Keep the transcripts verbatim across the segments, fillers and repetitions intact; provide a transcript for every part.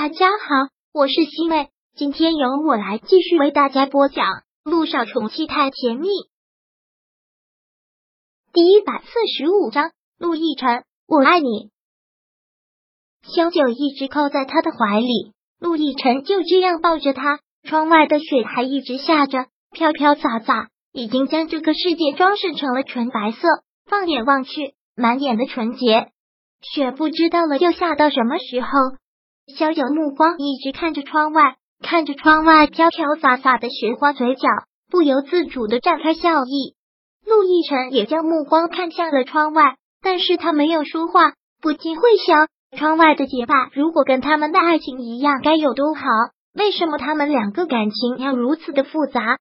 大家好，我是西妹，今天由我来继续为大家播讲《陆少宠妻太甜蜜》第一百四十五章，陆亦辰，我爱你。萧九一直扣在他的怀里，陆亦辰就这样抱着他，窗外的雪还一直下着，飘飘洒洒，已经将这个世界装饰成了纯白色，放眼望去，满眼的纯洁。雪不知道了要下到什么时候。萧九目光一直看着窗外，看着窗外飘飘洒洒的雪花，嘴角不由自主的绽开笑意。陆亦辰也将目光看向了窗外，但是他没有说话，不禁会想，窗外的结巴如果跟他们的爱情一样该有多好，为什么他们两个感情要如此的复杂？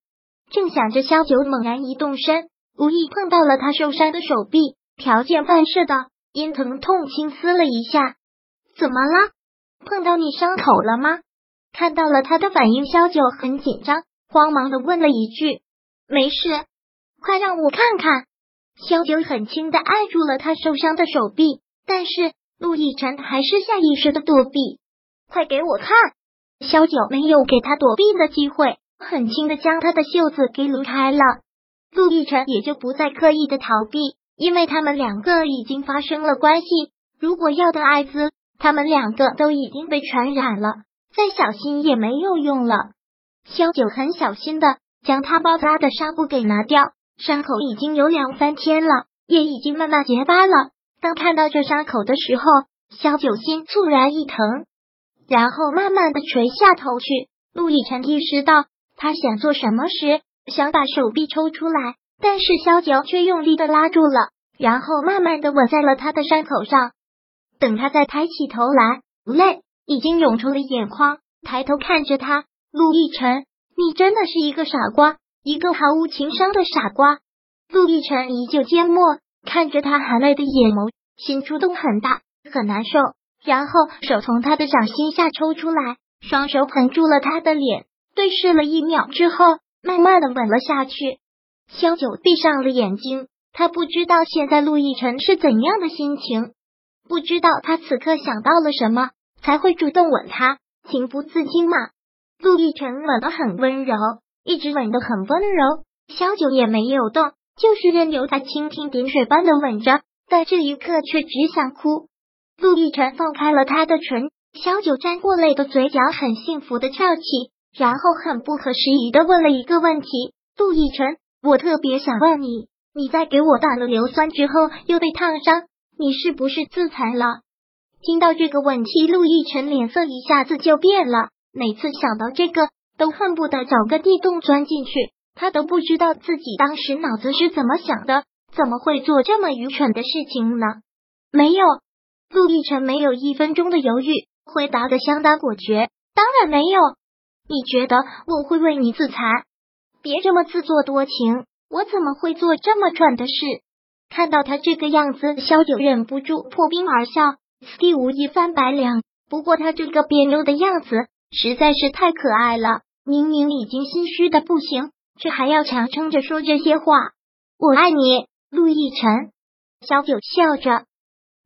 正想着，萧九猛然一动身，无意碰到了他受伤的手臂，条件反射的因疼痛轻撕了一下。怎么了？碰到你伤口了吗？看到了他的反应，萧九很紧张，慌忙的问了一句。没事，快让我看看。萧九很轻的按住了他受伤的手臂，但是陆亦辰还是下意识的躲避。快给我看。萧九没有给他躲避的机会，很轻的将他的袖子给撸开了。陆亦辰也就不再刻意的逃避，因为他们两个已经发生了关系，如果要的艾滋，他们两个都已经被传染了，再小心也没有用了。萧九很小心的将他包扎的纱布给拿掉，伤口已经有两三天了，也已经慢慢结疤了。当看到这伤口的时候，萧九心猝然一疼，然后慢慢的垂下头去。陆亦辰意识到他想做什么时，想把手臂抽出来，但是萧九却用力的拉住了，然后慢慢的吻在了他的伤口上。等他再抬起头来，泪已经涌出了眼眶，抬头看着他，陆亦辰，你真的是一个傻瓜，一个毫无情商的傻瓜。陆亦辰依旧缄默，看着他含泪的眼眸，心触动很大，很难受，然后手从他的掌心下抽出来，双手捧住了他的脸，对视了一秒之后，慢慢的吻了下去。萧九闭上了眼睛，他不知道现在陆亦辰是怎样的心情，不知道他此刻想到了什么，才会主动吻他，情不自禁嘛。陆亦辰吻得很温柔，一直吻得很温柔，萧九也没有动，就是任由他蜻蜓点水般的吻着，但这一刻却只想哭。陆亦辰放开了他的唇，萧九沾过泪的嘴角很幸福的翘起，然后很不可思议的问了一个问题，陆亦辰，我特别想问你，你在给我打了硫酸之后又被烫伤，你是不是自残了？听到这个问题，陆亦辰脸色一下子就变了，每次想到这个都恨不得找个地洞钻进去，他都不知道自己当时脑子是怎么想的，怎么会做这么愚蠢的事情呢？没有。陆亦辰没有一分钟的犹豫，回答得相当果决，当然没有。你觉得我会为你自残？别这么自作多情，我怎么会做这么蠢的事？看到他这个样子，萧九忍不住破冰而笑，此地无银三百两，不过他这个变肉的样子实在是太可爱了，明明已经心虚的不行，却还要强撑着说这些话。我爱你，陆亦辰。萧九笑着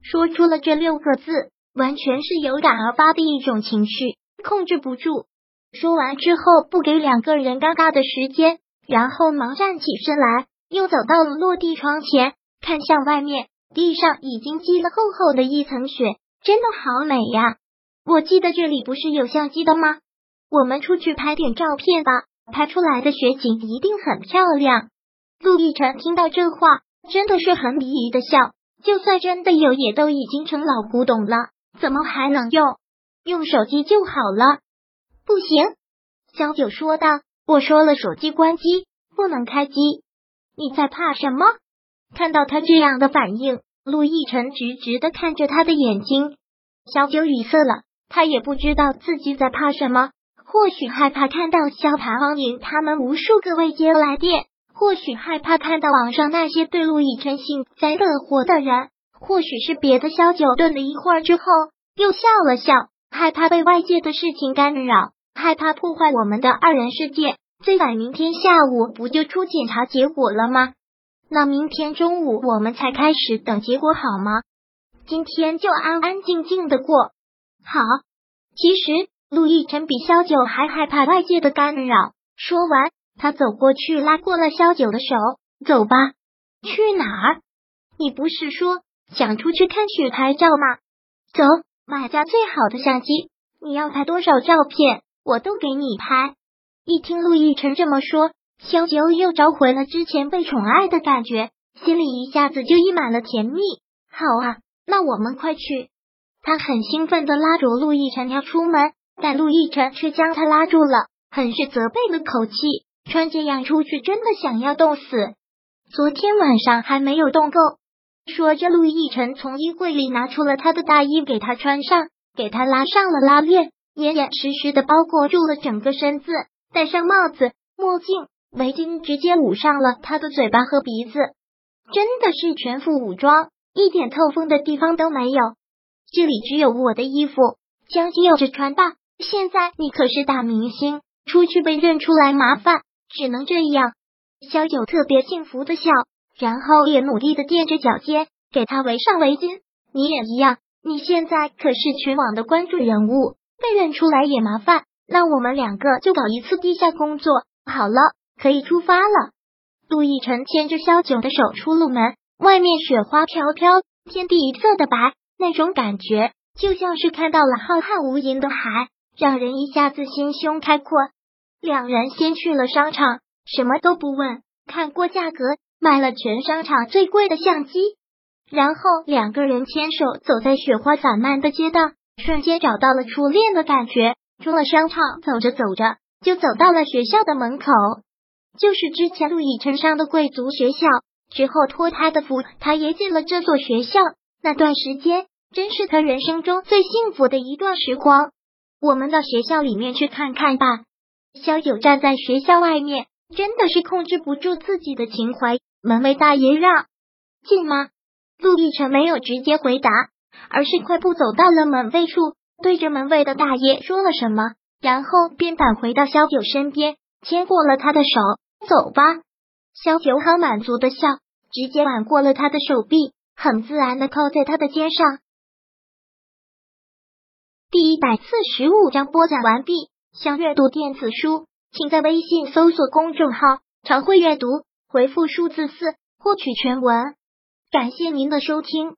说出了这六个字，完全是有感而发的一种情绪，控制不住。说完之后，不给两个人尴尬的时间，然后忙站起身来，又走到了落地窗前，看向外面，地上已经积了厚厚的一层雪，真的好美呀！我记得这里不是有相机的吗？我们出去拍点照片吧，拍出来的雪景一定很漂亮。陆亦辰听到这话，真的是很鄙夷的笑，就算真的有，也都已经成老古董了，怎么还能用？用手机就好了。不行，萧九说道，我说了手机关机，不能开机。你在怕什么？看到他这样的反应，陆亦辰直直的看着他的眼睛，萧九语塞了，他也不知道自己在怕什么，或许害怕看到萧盘王莹他们无数个未接来电，或许害怕看到网上那些对陆亦辰幸灾乐祸的人，或许是别的。萧九顿了一会儿之后，又笑了笑，害怕被外界的事情干扰，害怕破坏我们的二人世界，最晚明天下午不就出检查结果了吗？那明天中午我们才开始等结果好吗？今天就安安静静的过。好，其实，陆亦辰比萧九还害怕外界的干扰。说完，他走过去拉过了萧九的手：“走吧。”“去哪儿？你不是说想出去看雪拍照吗？走，买家最好的相机，你要拍多少照片，我都给你拍。”一听陆亦辰这么说，萧九又找回了之前被宠爱的感觉，心里一下子就溢满了甜蜜。“好啊，那我们快去。”他很兴奋地拉住陆亦辰要出门，但陆亦辰却将他拉住了，很是责备的口气：“穿这样出去真的想要冻死，昨天晚上还没有冻够。”说着，陆亦辰从衣柜里拿出了他的大衣给他穿上，给他拉上了拉链，严严实实的包裹住了整个身子，戴上帽子、墨镜、围巾，直接捂上了他的嘴巴和鼻子，真的是全副武装，一点透风的地方都没有。“这里只有我的衣服，将就着穿吧。现在你可是大明星，出去被认出来麻烦，只能这样。”萧九特别幸福的笑，然后也努力的垫着脚尖，给他围上围巾：“你也一样，你现在可是全网的关注人物，被认出来也麻烦，那我们两个就搞一次地下工作，好了，可以出发了。”陆亦辰牵着萧九的手出了门，外面雪花飘飘，天地一色的白，那种感觉就像是看到了浩瀚无垠的海，让人一下子心胸开阔。两人先去了商场，什么都不问，看过价格，买了全商场最贵的相机，然后两个人牵手走在雪花散漫的街道，瞬间找到了初恋的感觉。出了商场，走着走着就走到了学校的门口，就是之前陆亦辰上的贵族学校。之后托他的福，他也进了这所学校。那段时间真是他人生中最幸福的一段时光。“我们到学校里面去看看吧。”萧九站在学校外面，真的是控制不住自己的情怀。门卫大爷让进吗？陆亦辰没有直接回答，而是快步走到了门卫处，对着门卫的大爷说了什么，然后便赶回到萧九身边，牵过了他的手：“走吧。”萧九好满足的笑，直接挽过了他的手臂，很自然的靠在他的肩上。第一百四十五章播讲完毕。想阅读电子书，请在微信搜索公众号常会阅读，回复数字四获取全文。感谢您的收听。